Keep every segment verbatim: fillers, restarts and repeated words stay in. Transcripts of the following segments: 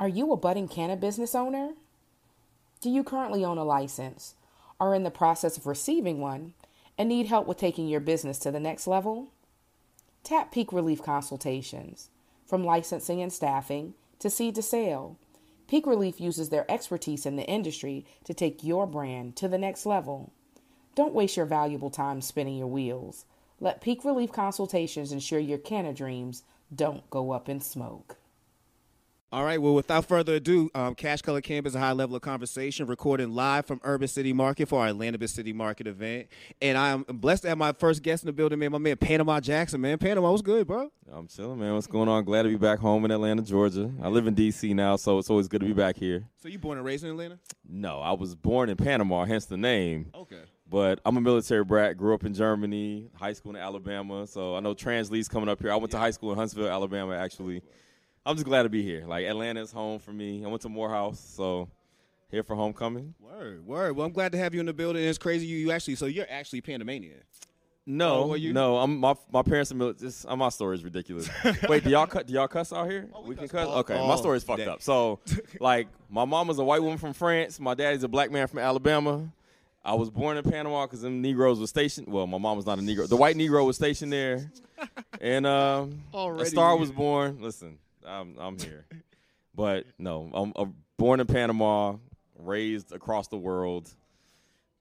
Are you a budding cannabis business owner? Do you currently own a license, are in the process of receiving one, and need help with taking your business to the next level? Tap Peak Relief Consultations. From licensing and staffing to seed to sale, Peak Relief uses their expertise in the industry to take your brand to the next level. Don't waste your valuable time spinning your wheels. Let Peak Relief Consultations ensure your canna dreams don't go up in smoke. All right, well, without further ado, um, Cash Color Cannabis, a high level of conversation, recording live from Urban City Market for our Atlanta City Market event. And I'm blessed to have my first guest in the building, man, my man, Panama Jackson, man. Panama, what's good, bro? I'm chilling, man. What's going on? Glad to be back home in Atlanta, Georgia. I live in D C now, so it's always good to be back here. So you born and raised in Atlanta? No, I was born in Panama, hence the name. Okay. But I'm a military brat, grew up in Germany, high school in Alabama. So I know Translee's coming up here. I went yeah. to high school in Huntsville, Alabama, actually. I'm just glad to be here. Like, Atlanta's home for me. I went to Morehouse, so here for homecoming. Word, word. Well, I'm glad to have you in the building. It's crazy you, you actually, so you're actually Panamanian. No, oh, you? no. I'm my my parents are military. Uh, my story is ridiculous. Wait, do y'all cut? Do y'all cuss out here? Oh, we, we can cuss. cuss? Okay, oh, my story is fucked up. So, like, my mom is a white woman from France. My dad is a black man from Alabama. I was born in Panama because them Negroes were stationed. Well, my mom was not a Negro. The white Negro was stationed there, and um, a star was born. Listen. I'm I'm here, but no, I'm, I'm born in Panama, raised across the world,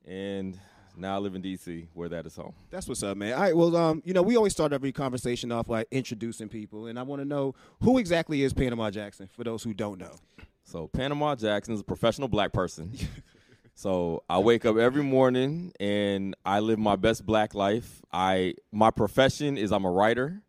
and now I live in D C where that is home. That's what's up, man. All right, well, um, you know, we always start every conversation off by introducing people, and I want to know who exactly is Panama Jackson for those who don't know. So Panama Jackson is a professional black person. So I wake up every morning and I live my best black life. I my profession is I'm a writer.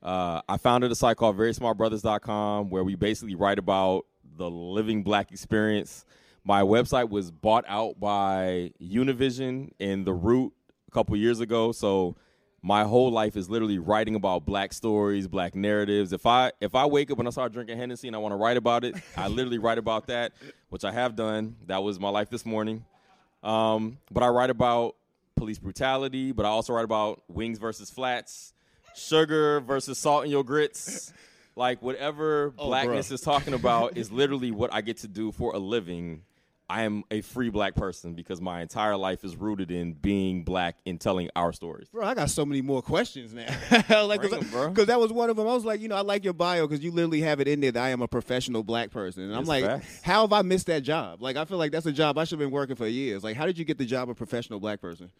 Uh, I founded a site called Very Smart Brothers dot com where we basically write about the living black experience. My website was bought out by Univision and The Root a couple years ago. So my whole life is literally writing about black stories, black narratives. If I if I wake up and I start drinking Hennessy and I want to write about it, I literally write about that, which I have done. That was my life this morning. Um, but I write about police brutality, but I also write about wings versus flats. Sugar versus salt in your grits. Like, whatever oh, blackness bro. is talking about is literally what I get to do for a living. I am a free black person because my entire life is rooted in being black and telling our stories. Bro, I got so many more questions now. like, Bring 'cause, them, bro. 'Cause that was one of them. I was like, you know, I like your bio because you literally have it in there that I am a professional black person. And it's I'm like, facts. How have I missed that job? Like, I feel like that's a job I should have been working for years. Like, how did you get the job of professional black person?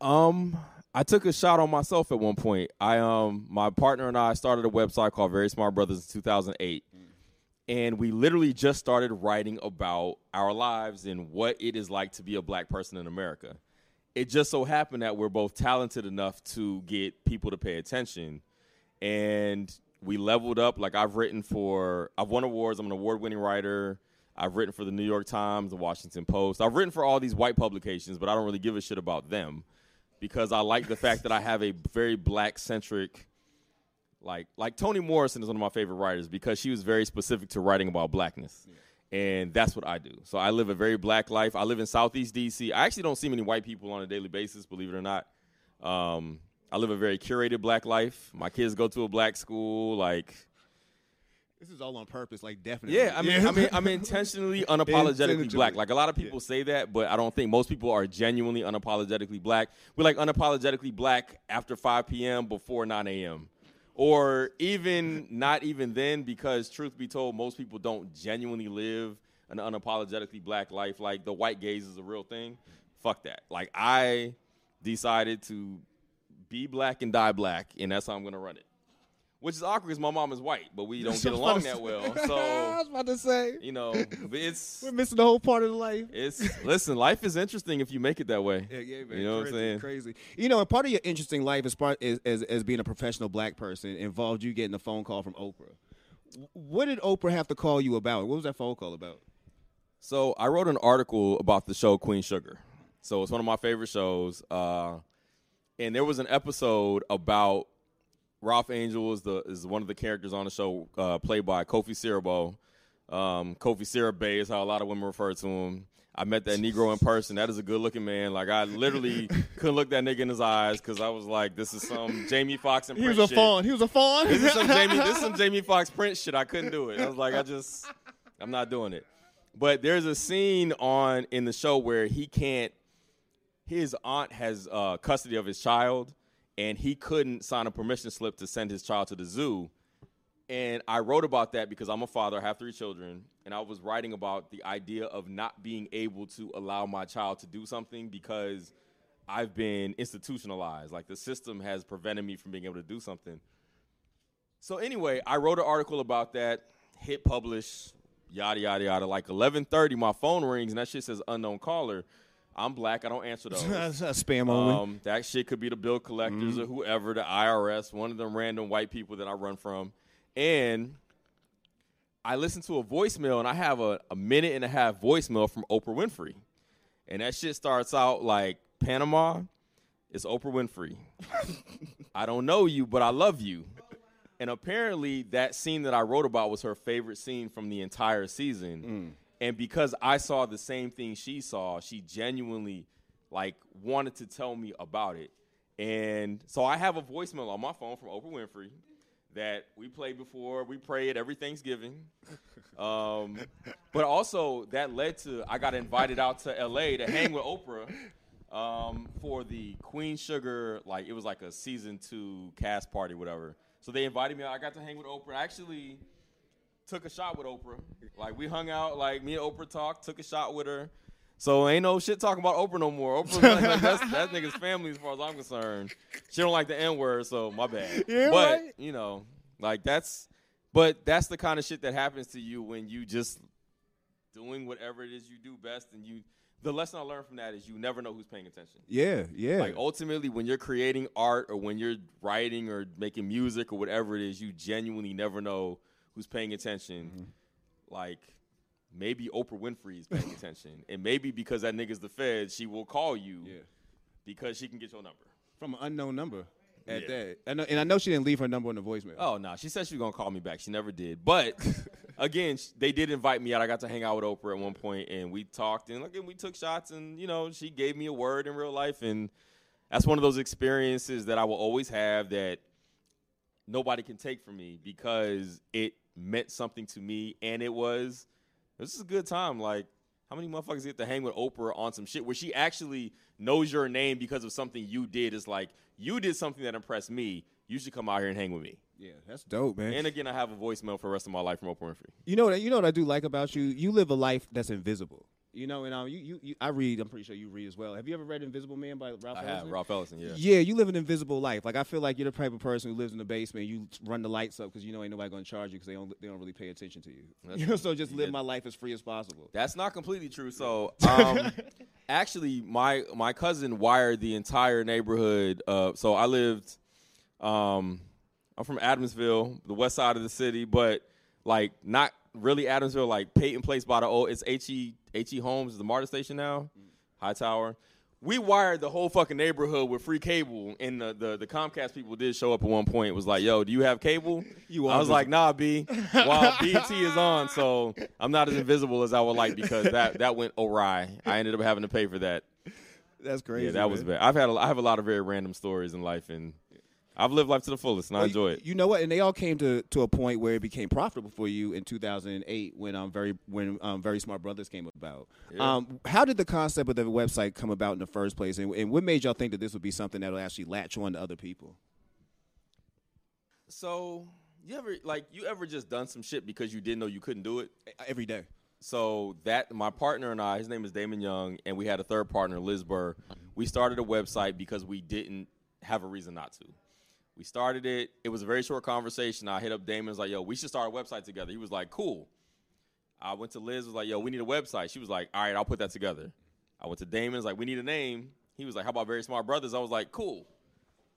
Um... I took a shot on myself at one point. I um my partner and I started a website called Very Smart Brothers in two thousand eight. Mm. And we literally just started writing about our lives and what it is like to be a black person in America. It just so happened that we're both talented enough to get people to pay attention. And we leveled up. Like, I've written for I've won awards. I'm an award-winning writer. I've written for the New York Times, the Washington Post. I've written for all these white publications, but I don't really give a shit about them. Because I like the fact that I have a very black-centric, like like Toni Morrison is one of my favorite writers because she was very specific to writing about blackness. Yeah. And that's what I do. So I live a very black life. I live in Southeast D C. I actually don't see many white people on a daily basis, believe it or not. Um, I live a very curated black life. My kids go to a black school. Like, this is all on purpose, like definitely. Yeah, I mean, yeah. I mean, I'm intentionally unapologetically black. Like, a lot of people yeah. say that, but I don't think most people are genuinely unapologetically black. We're like unapologetically black after five p.m. before nine a.m. Or even not even then, because truth be told, most people don't genuinely live an unapologetically black life. Like, the white gaze is a real thing. Fuck that. Like, I decided to be black and die black, and that's how I'm going to run it. Which is awkward because my mom is white, but we don't get along that well. So I was about to say, you know, but it's we're missing the whole part of the life. It's listen, life is interesting if you make it that way. Yeah, yeah, man. You know crazy, what I'm saying? Crazy. You know, and part of your interesting life as part as as being a professional black person involved you getting a phone call from Oprah. What did Oprah have to call you about? What was that phone call about? So I wrote an article about the show Queen Sugar. So it's one of my favorite shows, uh, and there was an episode about. Ralph Angel is the is one of the characters on the show, uh, played by Kofi Siriboe. Um, Kofi Siriboe is how a lot of women refer to him. I met that Negro in person. That is a good-looking man. Like, I literally couldn't look that nigga in his eyes because I was like, this is some Jamie Foxx and Prince shit. He was a fawn. He was a fawn. This is some Jamie, this is some Jamie Foxx Prince shit. I couldn't do it. I was like, I just I'm not doing it. But there's a scene on in the show where he can't, his aunt has uh, custody of his child, and he couldn't sign a permission slip to send his child to the zoo. And I wrote about that because I'm a father. I have three children. And I was writing about the idea of not being able to allow my child to do something because I've been institutionalized. Like, the system has prevented me from being able to do something. So anyway, I wrote an article about that, hit publish, yada, yada, yada. Like, eleven thirty, my phone rings, and that shit says unknown caller. I'm black. I don't answer those. Spam only. Um, that shit could be the bill collectors mm-hmm. or whoever, the I R S, one of the random white people that I run from. And I listened to a voicemail, and I have a, a minute and a half voicemail from Oprah Winfrey. And that shit starts out like, Panama, it's Oprah Winfrey. I don't know you, but I love you. And apparently that scene that I wrote about was her favorite scene from the entire season. Mm. And because I saw the same thing she saw, she genuinely, like, wanted to tell me about it. And so I have a voicemail on my phone from Oprah Winfrey that we played before, we prayed every Thanksgiving. Um, but also that led to, I got invited out to L A to hang with Oprah um, for the Queen Sugar, like it was like a season two cast party, whatever. So they invited me out, I got to hang with Oprah. I actually took a shot with Oprah. Like we hung out, like me and Oprah talked, took a shot with her. So ain't no shit talking about Oprah no more. Oprah's like, like that's, that nigga's family as far as I'm concerned. She don't like the N-word, so my bad. Yeah, but, right? you know, like that's – but that's the kind of shit that happens to you when you just doing whatever it is you do best. And you – the lesson I learned from that is you never know who's paying attention. Yeah, yeah. Like ultimately when you're creating art or when you're writing or making music or whatever it is, you genuinely never know who's paying attention. Mm-hmm. Like – maybe Oprah Winfrey is paying attention. And maybe because that nigga's the feds, she will call you yeah. because she can get your number. From an unknown number at yeah. that. I know, and I know she didn't leave her number in the voicemail. Oh, no. Nah, she said she was going to call me back. She never did. But, again, sh- they did invite me out. I got to hang out with Oprah at one point, and we talked. And, again, we took shots, and, you know, she gave me a word in real life. And that's one of those experiences that I will always have that nobody can take from me because it meant something to me, and it was – this is a good time. Like, how many motherfuckers get to hang with Oprah on some shit where she actually knows your name because of something you did? It's like, you did something that impressed me. You should come out here and hang with me. Yeah, that's dope, man. And again, I have a voicemail for the rest of my life from Oprah Winfrey. You know, you know what I do like about you? You live a life that's invisible. You know, and um, you, you, you, I read. I'm pretty sure you read as well. Have you ever read Invisible Man by Ralph Ellison? I have, Ralph Ellison, yeah. Yeah, you live an invisible life. Like, I feel like you're the type of person who lives in the basement. You run the lights up because you know ain't nobody going to charge you because they don't, they don't really pay attention to you. You know, so just live yeah. my life as free as possible. That's not completely true. So, um, actually, my, my cousin wired the entire neighborhood. Uh, so I lived um, – I'm from Adamsville, the west side of the city, but, like, not – really Adamsville, like Peyton Place by the old, it's H E H E Homes, the MARTA station now, mm. Hightower. We wired the whole fucking neighborhood with free cable, and the, the, the Comcast people did show up at one point. It was like, yo, do you have cable? You I was like, nah, B. Well, B T is on, so I'm not as invisible as I would like because that, that went awry. I ended up having to pay for that. That's crazy. Yeah, that man. was bad. I've had a, I have a lot of very random stories in life, and I've lived life to the fullest, and well, I enjoy it. You know what? And they all came to, to a point where it became profitable for you in two thousand eight when um very when um, Very Smart Brothers came about. Yeah. Um, how did the concept of the website come about in the first place, and, and what made y'all think that this would be something that will actually latch on to other people? So you ever like you ever just done some shit because you didn't know you couldn't do it every day? So that my partner and I, his name is Damon Young, and we had a third partner, Liz Burr. We started a website because we didn't have a reason not to. We started it. It was a very short conversation. I hit up Damon. I was like, yo, we should start a website together. He was like, cool. I went to Liz. I was like, yo, we need a website. She was like, all right, I'll put that together. I went to Damon. I was like, we need a name. He was like, how about Very Smart Brothers? I was like, cool.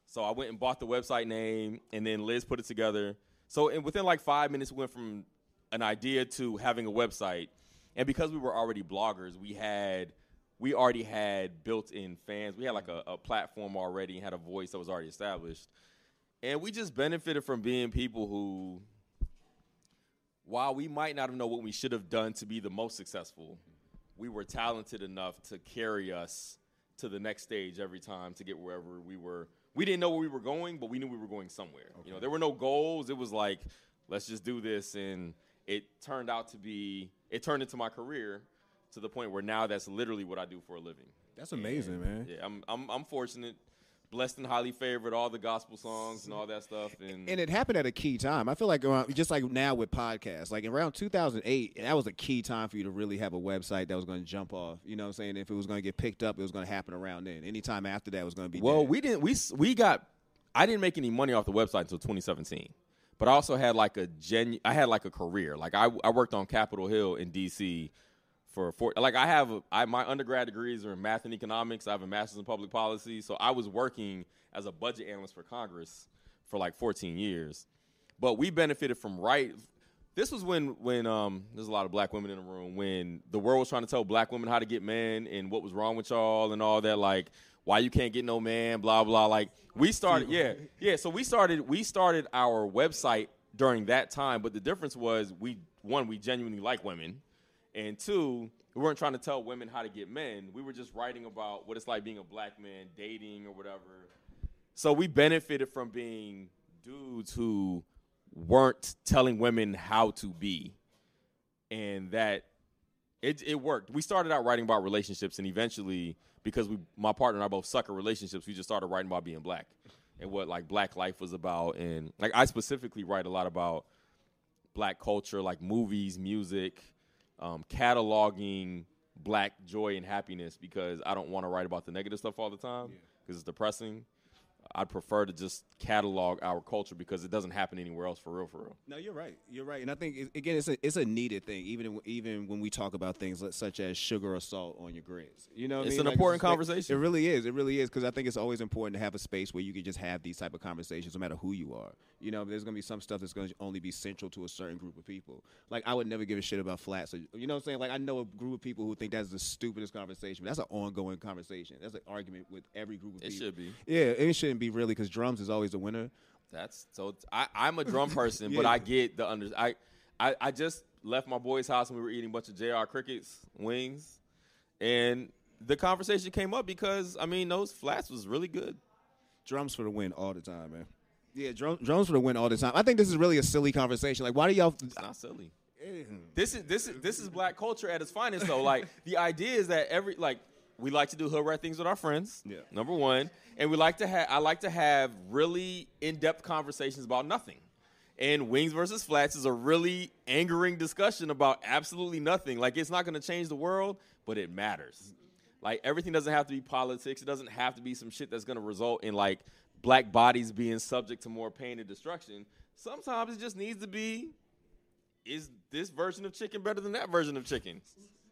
So I went and bought the website name, and then Liz put it together. So and within like five minutes, we went from an idea to having a website. And because we were already bloggers, we had we already had built-in fans. We had like a, a platform already and had a voice that was already established. And we just benefited from being people who, while we might not have known what we should have done to be the most successful, we were talented enough to carry us to the next stage every time to get wherever we were. We didn't know where we were going, but we knew we were going somewhere. Okay. You know, there were no goals. It was like, let's just do this. And it turned out to be, it turned into my career to the point where now that's literally what I do for a living. That's amazing, and, man. Yeah, I'm, I'm, I'm fortunate. Blessed and highly favored, all the gospel songs and all that stuff. And, and it happened at a key time. I feel like around, just like now with podcasts, like around two thousand eight, that was a key time for you to really have a website that was going to jump off. You know what I'm saying? If it was going to get picked up, it was going to happen around then. Anytime after that was going to be Well, dead. we didn't. We we got – I didn't make any money off the website until twenty seventeen. But I also had like a genu- – I had like a career. Like I, I worked on Capitol Hill in D C For, for like I have a, I, my undergrad degrees are in math and economics. I have a master's in public policy. So I was working as a budget analyst for Congress for like fourteen years. But we benefited from right. This was when when um there's a lot of black women in the room when the world was trying to tell black women how to get men and what was wrong with y'all and all that, like why you can't get no man, blah blah. Like we started yeah yeah. So we started we started our website during that time. But the difference was we one we genuinely like women. And two, we weren't trying to tell women how to get men. We were just writing about what it's like being a black man, dating or whatever. So we benefited from being dudes who weren't telling women how to be. And that it it worked. We started out writing about relationships, and eventually, because we my partner and I both suck at relationships, we just started writing about being black and what like black life was about. And like I specifically write a lot about black culture, like movies, music. Um, cataloging black joy and happiness because I don't want to write about the negative stuff all the time because yeah. it's depressing. I'd prefer to just catalog our culture because it doesn't happen anywhere else for real, for real. No, you're right. You're right. And I think, it, again, it's a it's a needed thing, even even when we talk about things such as sugar or salt on your grits. You know what It's I mean? an like, important it's, conversation. It really is. It really is because I think it's always important to have a space where you can just have these type of conversations no matter who you are. You know, there's going to be some stuff that's going to only be central to a certain group of people. Like, I would never give a shit about flats. Or, you know what I'm saying? Like, I know a group of people who think that's the stupidest conversation, but that's an ongoing conversation. That's an argument with every group of it people. It should be. Yeah, it shouldn't be really because drums is always the winner. That's so. I, I'm a drum person, yeah. but I get the under. I, I I just left my boy's house and we were eating a bunch of J R Cricket's wings, and the conversation came up because I mean those flats was really good. Drums for the win all the time, man. Yeah, drum, drums for the win all the time. I think this is really a silly conversation. Like, why do y'all? It's not silly. This is this is this is black culture at its finest though. Like the idea is that every like. We like to do hood rat things with our friends, yeah. number one. And we like to have I like to have really in-depth conversations about nothing. And Wings versus Flats is a really angering discussion about absolutely nothing. Like, it's not going to change the world, but it matters. Like, everything doesn't have to be politics. It doesn't have to be some shit that's going to result in, like, black bodies being subject to more pain and destruction. Sometimes it just needs to be, is this version of chicken better than that version of chicken?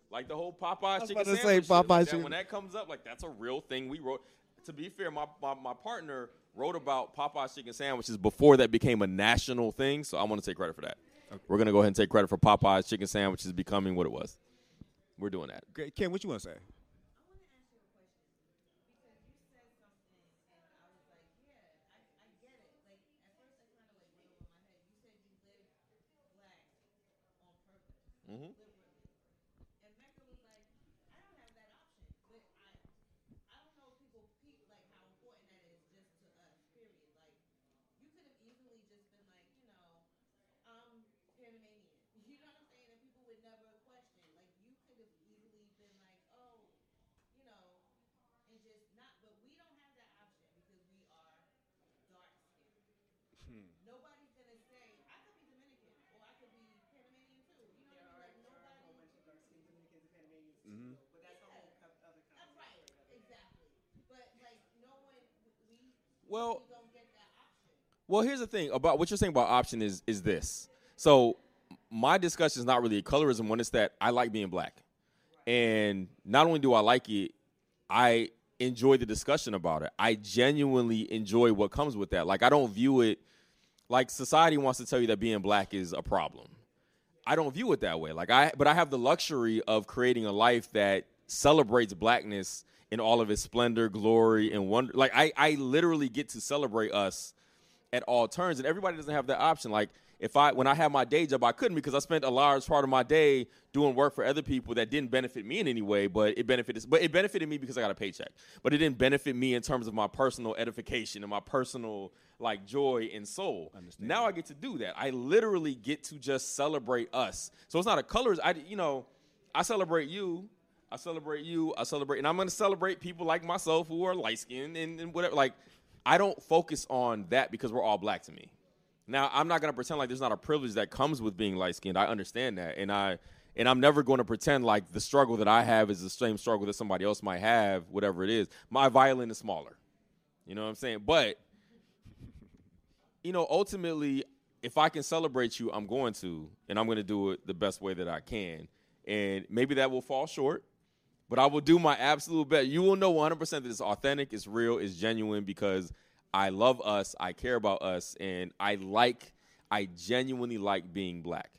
Like the whole Popeye's chicken sandwich. Say, Popeye like that, when that comes up, like that's a real thing we wrote. To be fair, my, my, my partner wrote about Popeye's chicken sandwiches before that became a national thing, so I want to take credit for that. Okay. We're going to go ahead and take credit for Popeye's chicken sandwiches becoming what it was. We're doing that. Great. Ken, what you want to say? Mm-hmm. Well, well, here's the thing about what you're saying about option is is this. So my discussion is not really a colorism one. It's that I like being black. And not only do I like it, I enjoy the discussion about it. I genuinely enjoy what comes with that. Like, I don't view it like society wants to tell you that being black is a problem. I don't view it that way. Like I, but I have the luxury of creating a life that celebrates blackness in all of its splendor, glory, and wonder. Like, I, I literally get to celebrate us at all turns, and everybody doesn't have that option. Like, if I when I had my day job, I couldn't because I spent a large part of my day doing work for other people that didn't benefit me in any way, but it benefited but it benefited me because I got a paycheck. But it didn't benefit me in terms of my personal edification and my personal like joy and soul. Understand. Now I get to do that. I literally get to just celebrate us. So it's not a colors. I you know, I celebrate you. I celebrate you. I celebrate, and I'm gonna celebrate people like myself who are light skinned and, and whatever. Like, I don't focus on that because we're all black to me. Now, I'm not gonna pretend like there's not a privilege that comes with being light skinned. I understand that, and I and I'm never going to pretend like the struggle that I have is the same struggle that somebody else might have, whatever it is. My violin is smaller. You know what I'm saying? But you know, ultimately, if I can celebrate you, I'm going to, and I'm going to do it the best way that I can. And maybe that will fall short. But I will do my absolute best. You will know one hundred percent that it's authentic, it's real, it's genuine because I love us, I care about us, and I like, I genuinely like being black.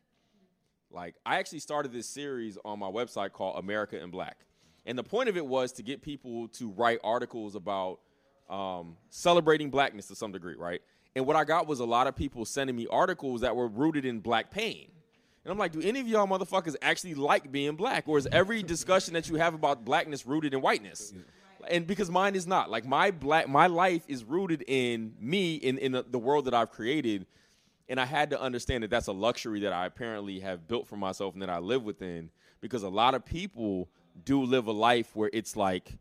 Like, I actually started this series on my website called America in Black. And the point of it was to get people to write articles about um, celebrating blackness to some degree, right? And what I got was a lot of people sending me articles that were rooted in black pain. And I'm like, do any of y'all motherfuckers actually like being black? Or is every discussion that you have about blackness rooted in whiteness? And because mine is not. Like, my black, my life is rooted in me, in, in the world that I've created. And I had to understand that that's a luxury that I apparently have built for myself and that I live within. Because a lot of people do live a life where it's like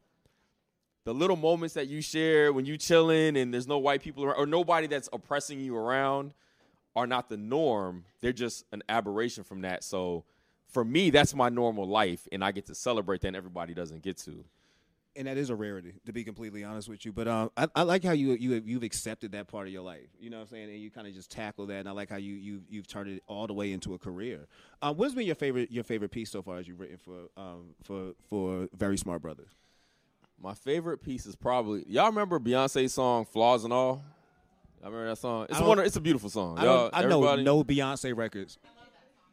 the little moments that you share when you chilling and there's no white people around or nobody that's oppressing you around are not the norm. They're just an aberration from that. So for me, that's my normal life, and I get to celebrate that, and everybody doesn't get to. And that is a rarity, to be completely honest with you. But um, I, I like how you, you, you've accepted that part of your life. You know what I'm saying? And you kind of just tackle that, and I like how you, you, you've turned it all the way into a career. Uh, what's been your favorite your favorite piece so far as you've written for um, for for Very Smart Brothers? My favorite piece is probably, y'all remember Beyonce's song Flaws and All? I remember that song. It's a wonder, it's a beautiful song. Y'all, I, I know no Beyonce records.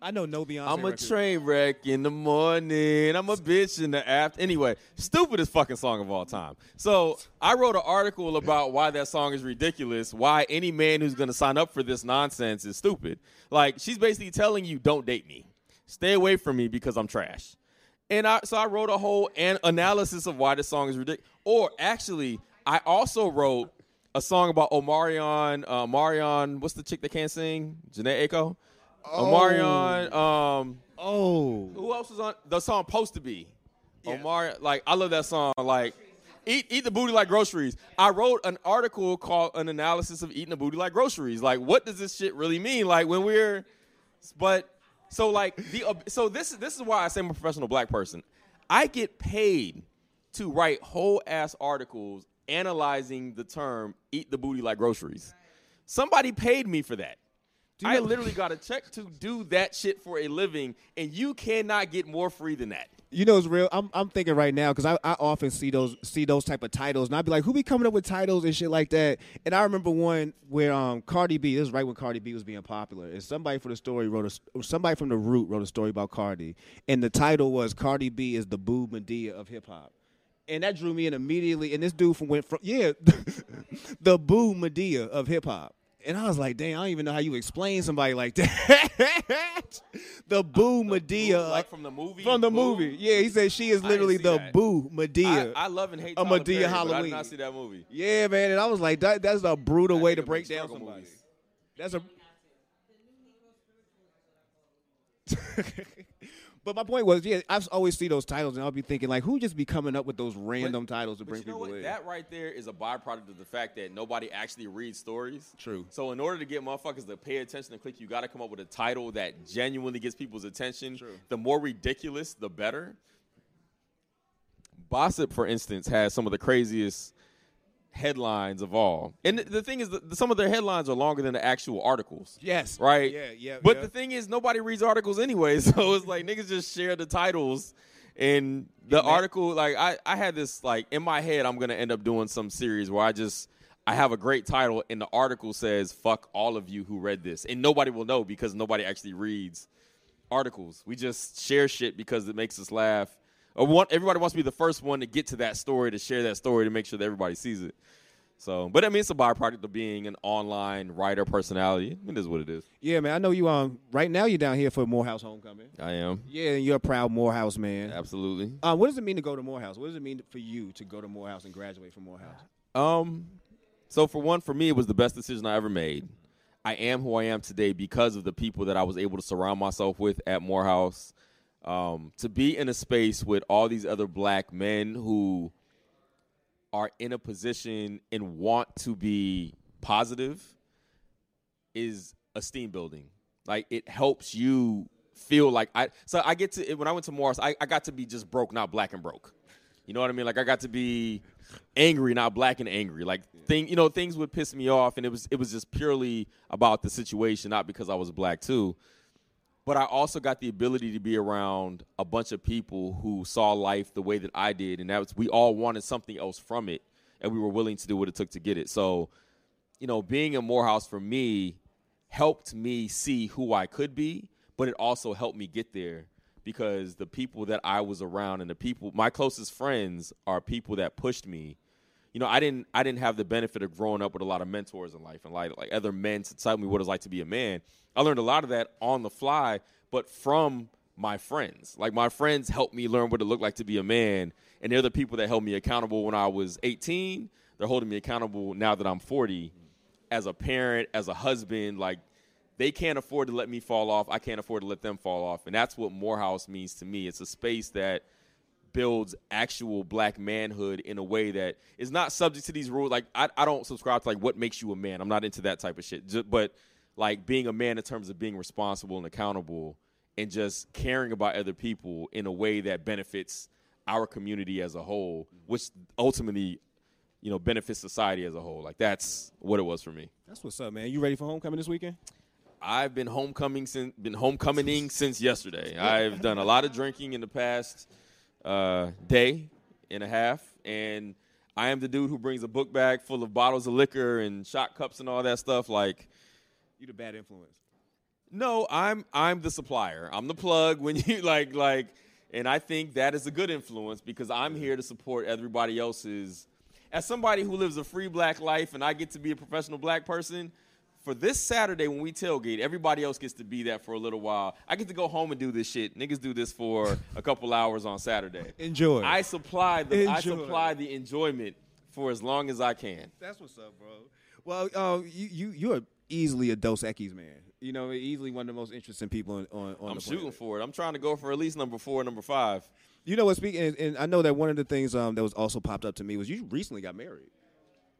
I know no Beyonce I'm a records. Train wreck in the morning. I'm a bitch in the after. Anyway, stupidest fucking song of all time. So I wrote an article about why that song is ridiculous, why any man who's going to sign up for this nonsense is stupid. Like, she's basically telling you, don't date me. Stay away from me because I'm trash. And I, so I wrote a whole an- analysis of why this song is ridiculous. Or actually, I also wrote a song about Omarion, uh, Omarion, what's the chick that can't sing? Jhené Aiko? Oh. Omarion. Um, oh. Who else was on? The song Supposed to Be. Yeah. Omarion, like, I love that song. Like, eat eat the booty like groceries. I wrote an article called An Analysis of Eating the Booty Like Groceries. Like, what does this shit really mean? Like, when we're, but, so like, the so this, this is why I say I'm a professional black person. I get paid to write whole-ass articles analyzing the term eat the booty like groceries. Somebody paid me for that. Do you I know- literally got a check to do that shit for a living, and you cannot get more free than that. You know, it's real. I'm I'm thinking right now because I, I often see those see those type of titles, and I'd be like, who be coming up with titles and shit like that? And I remember one where um Cardi B, this is right when Cardi B was being popular, and somebody for the story wrote a somebody from The Root wrote a story about Cardi, and the title was Cardi B is the Boob Madea of hip hop. And that drew me in immediately. And this dude from went from, yeah, the Boo Madea of hip hop. And I was like, dang, I don't even know how you explain somebody like that. the Boo uh, the Madea. Boo, like from the movie? From the Boo? Movie. Yeah, he said she is literally the that. Boo Madea. I, I love and hate Tyler Madea Perry, Halloween. I did not see that movie. Yeah, man. And I was like, that, that's a brutal I way to break down somebody. Movies. That's a. But my point was, yeah, I always see those titles, and I'll be thinking, like, who just be coming up with those random but, titles to bring you know people what? In? That right there is a byproduct of the fact that nobody actually reads stories. True. So in order to get motherfuckers to pay attention and click, you got to come up with a title that genuinely gets people's attention. True. The more ridiculous, the better. Bossip, for instance, has some of the craziest headlines of all. And the thing is, the, some of their headlines are longer than the actual articles. Yes. Right? Yeah, yeah. But yeah. The thing is, nobody reads articles anyway, so it's like niggas just share the titles and the yeah, article, like, I, I had this, like, in my head, I'm going to end up doing some series where I just, I have a great title and the article says, fuck all of you who read this. And nobody will know because nobody actually reads articles. We just share shit because it makes us laugh. Or want, everybody wants to be the first one to get to that story, to share that story, to make sure that everybody sees it. So, but I mean, it's a byproduct of being an online writer personality. I mean, it is what it is. Yeah, man. I know you. Um, right now you're down here for Morehouse homecoming. I am. Yeah, and you're a proud Morehouse man. Absolutely. Um, what does it mean to go to Morehouse? What does it mean for you to go to Morehouse and graduate from Morehouse? Um, so for one, for me, it was the best decision I ever made. I am who I am today because of the people that I was able to surround myself with at Morehouse. Um, to be in a space with all these other black men who are in a position and want to be positive is esteem building. Like, it helps you feel like I – so I get to – when I went to Morris, I, I got to be just broke, not black and broke. You know what I mean? Like, I got to be angry, not black and angry. Like, thing, you know, things would piss me off, and it was it was just purely about the situation, not because I was black too. But I also got the ability to be around a bunch of people who saw life the way that I did, and that was, we all wanted something else from it, and we were willing to do what it took to get it. So, you know, being in Morehouse for me helped me see who I could be, but it also helped me get there because the people that I was around and the people, my closest friends are people that pushed me. You know, I didn't I didn't have the benefit of growing up with a lot of mentors in life and like, like other men to tell me what it's like to be a man. I learned a lot of that on the fly, but from my friends. Like, my friends helped me learn what it looked like to be a man, and they're the people that held me accountable when I was eighteen. They're holding me accountable now that I'm forty. As a parent, as a husband, like, they can't afford to let me fall off. I can't afford to let them fall off, and that's what Morehouse means to me. It's a space that builds actual black manhood in a way that is not subject to these rules. Like, I, I don't subscribe to, like, what makes you a man. I'm not into that type of shit. Just, but, like, being a man in terms of being responsible and accountable and just caring about other people in a way that benefits our community as a whole, which ultimately, you know, benefits society as a whole. Like, that's what it was for me. That's what's up, man. You ready for homecoming this weekend? I've been homecoming since been homecoming since yesterday. I've done a lot of drinking in the past Uh, day and a half, and I am the dude who brings a book bag full of bottles of liquor and shot cups and all that stuff. Like, you the bad influence. No, I'm I'm the supplier. I'm the plug when you like like, and I think that is a good influence because I'm here to support everybody else's. As somebody who lives a free black life, and I get to be a professional black person. For this Saturday when we tailgate, everybody else gets to be that for a little while. I get to go home and do this shit. Niggas do this for a couple hours on Saturday. Enjoy. I supply the Enjoy. I supply the enjoyment for as long as I can. That's what's up, bro. Well, uh, you you you're easily a Dos Equis man. You know, easily one of the most interesting people on on. on I'm the shooting planet. For it. I'm trying to go for at least number four, number five. You know what? Speaking, and, and I know that one of the things um, that was also popped up to me was you recently got married.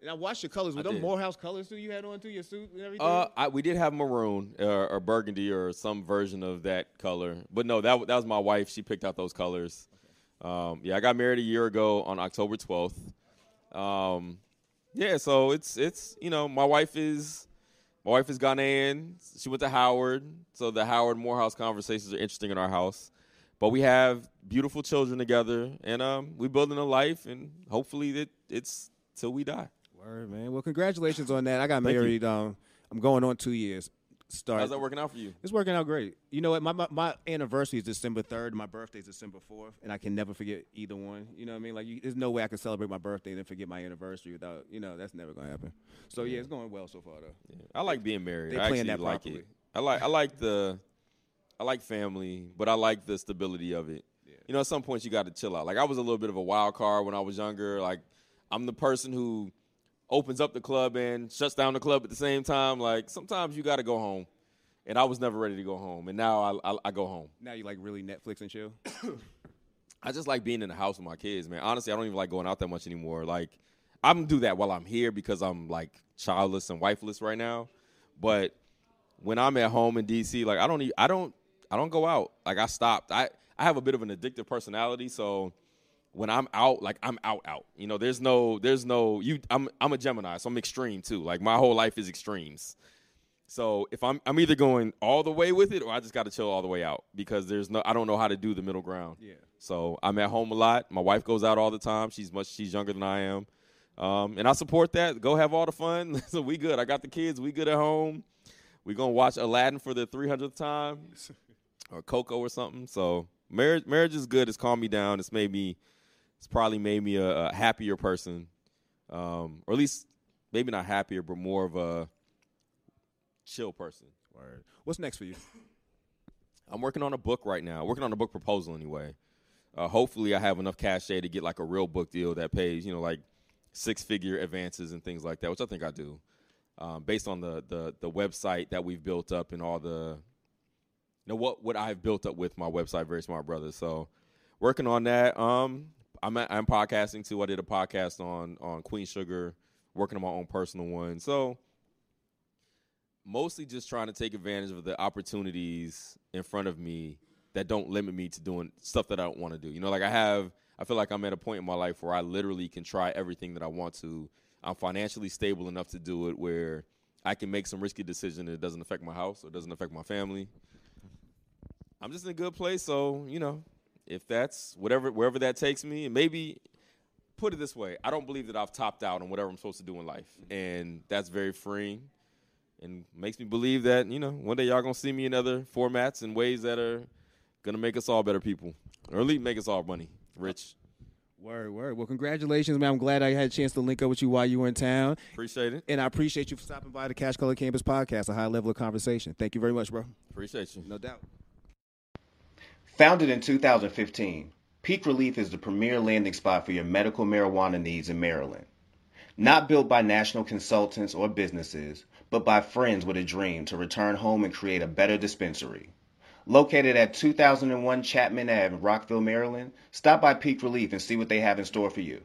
And I watched your colors. Were those Morehouse colors too you had on, too, your suit and everything? Uh, I, we did have maroon or, or burgundy or some version of that color. But, no, that, that was my wife. She picked out those colors. Okay. Um, yeah, I got married a year ago on October twelfth. Um, yeah, so it's, it's you know, my wife is my wife is Ghanaian. She went to Howard. So the Howard-Morehouse conversations are interesting in our house. But we have beautiful children together, and um, we're building a life, and hopefully it, it's till we die. All right, man. Well, congratulations on that. I got Thank married. Um, I'm going on two years. Start. How's that working out for you? It's working out great. You know what? My, my my anniversary is December third. My birthday is December fourth, and I can never forget either one. You know what I mean? Like, you, there's no way I can celebrate my birthday and then forget my anniversary without, you know, that's never going to happen. So, yeah, it's going well so far, though. Yeah. I like being married. They I actually that like it. I like, I like the I like family, but I like the stability of it. Yeah. You know, at some point you got to chill out. Like, I was a little bit of a wild card when I was younger. Like, I'm the person who opens up the club and shuts down the club at the same time. Like, sometimes you got to go home. And I was never ready to go home. And now I, I, I go home. Now you, like, really Netflix and chill? I just like being in the house with my kids, man. Honestly, I don't even like going out that much anymore. Like, I'm going to do that while I'm here because I'm, like, childless and wifeless right now. But when I'm at home in D C, like, I don't I don't, I don't go out. Like, I stopped. I, I have a bit of an addictive personality, so when I'm out, like, I'm out, out. You know, there's no, there's no, you, I'm I'm a Gemini, so I'm extreme, too. Like, my whole life is extremes. So if I'm, I'm either going all the way with it or I just got to chill all the way out because there's no, I don't know how to do the middle ground. Yeah. So I'm at home a lot. My wife goes out all the time. She's much, she's younger than I am. Um, and I support that. Go have all the fun. So we good. I got the kids. We good at home. We're going to watch Aladdin for the three hundredth time or Coco or something. So marriage, marriage is good. It's calmed me down. It's made me. It's probably made me a, a happier person, um, or at least maybe not happier, but more of a chill person. Word. What's next for you? I'm working on a book right now. Working on a book proposal anyway. Uh, hopefully I have enough cachet to get like a real book deal that pays, you know, like six-figure advances and things like that, which I think I do, um, based on the, the the website that we've built up and all the, you know, what, what I've built up with my website, Very Smart Brothers. So working on that. Um, I'm at, I'm podcasting too. I did a podcast on on Queen Sugar, working on my own personal one. So mostly just trying to take advantage of the opportunities in front of me that don't limit me to doing stuff that I don't want to do. You know, like I have, I feel like I'm at a point in my life where I literally can try everything that I want to. I'm financially stable enough to do it where I can make some risky decision that doesn't affect my house or doesn't affect my family. I'm just in a good place. So, you know, if that's whatever, wherever that takes me, and maybe put it this way, I don't believe that I've topped out on whatever I'm supposed to do in life. And that's very freeing. And makes me believe that, you know, one day y'all going to see me in other formats and ways that are going to make us all better people. Or at least make us all money. Rich. Word, word. Well, congratulations, man. I'm glad I had a chance to link up with you while you were in town. Appreciate it. And I appreciate you for stopping by the Cash Color Campus podcast, a high level of conversation. Thank you very much, bro. Appreciate you. No doubt. Founded in two thousand fifteen, Peak Relief is the premier landing spot for your medical marijuana needs in Maryland. Not built by national consultants or businesses, but by friends with a dream to return home and create a better dispensary. Located at two thousand one Chapman Avenue, Rockville, Maryland, stop by Peak Relief and see what they have in store for you.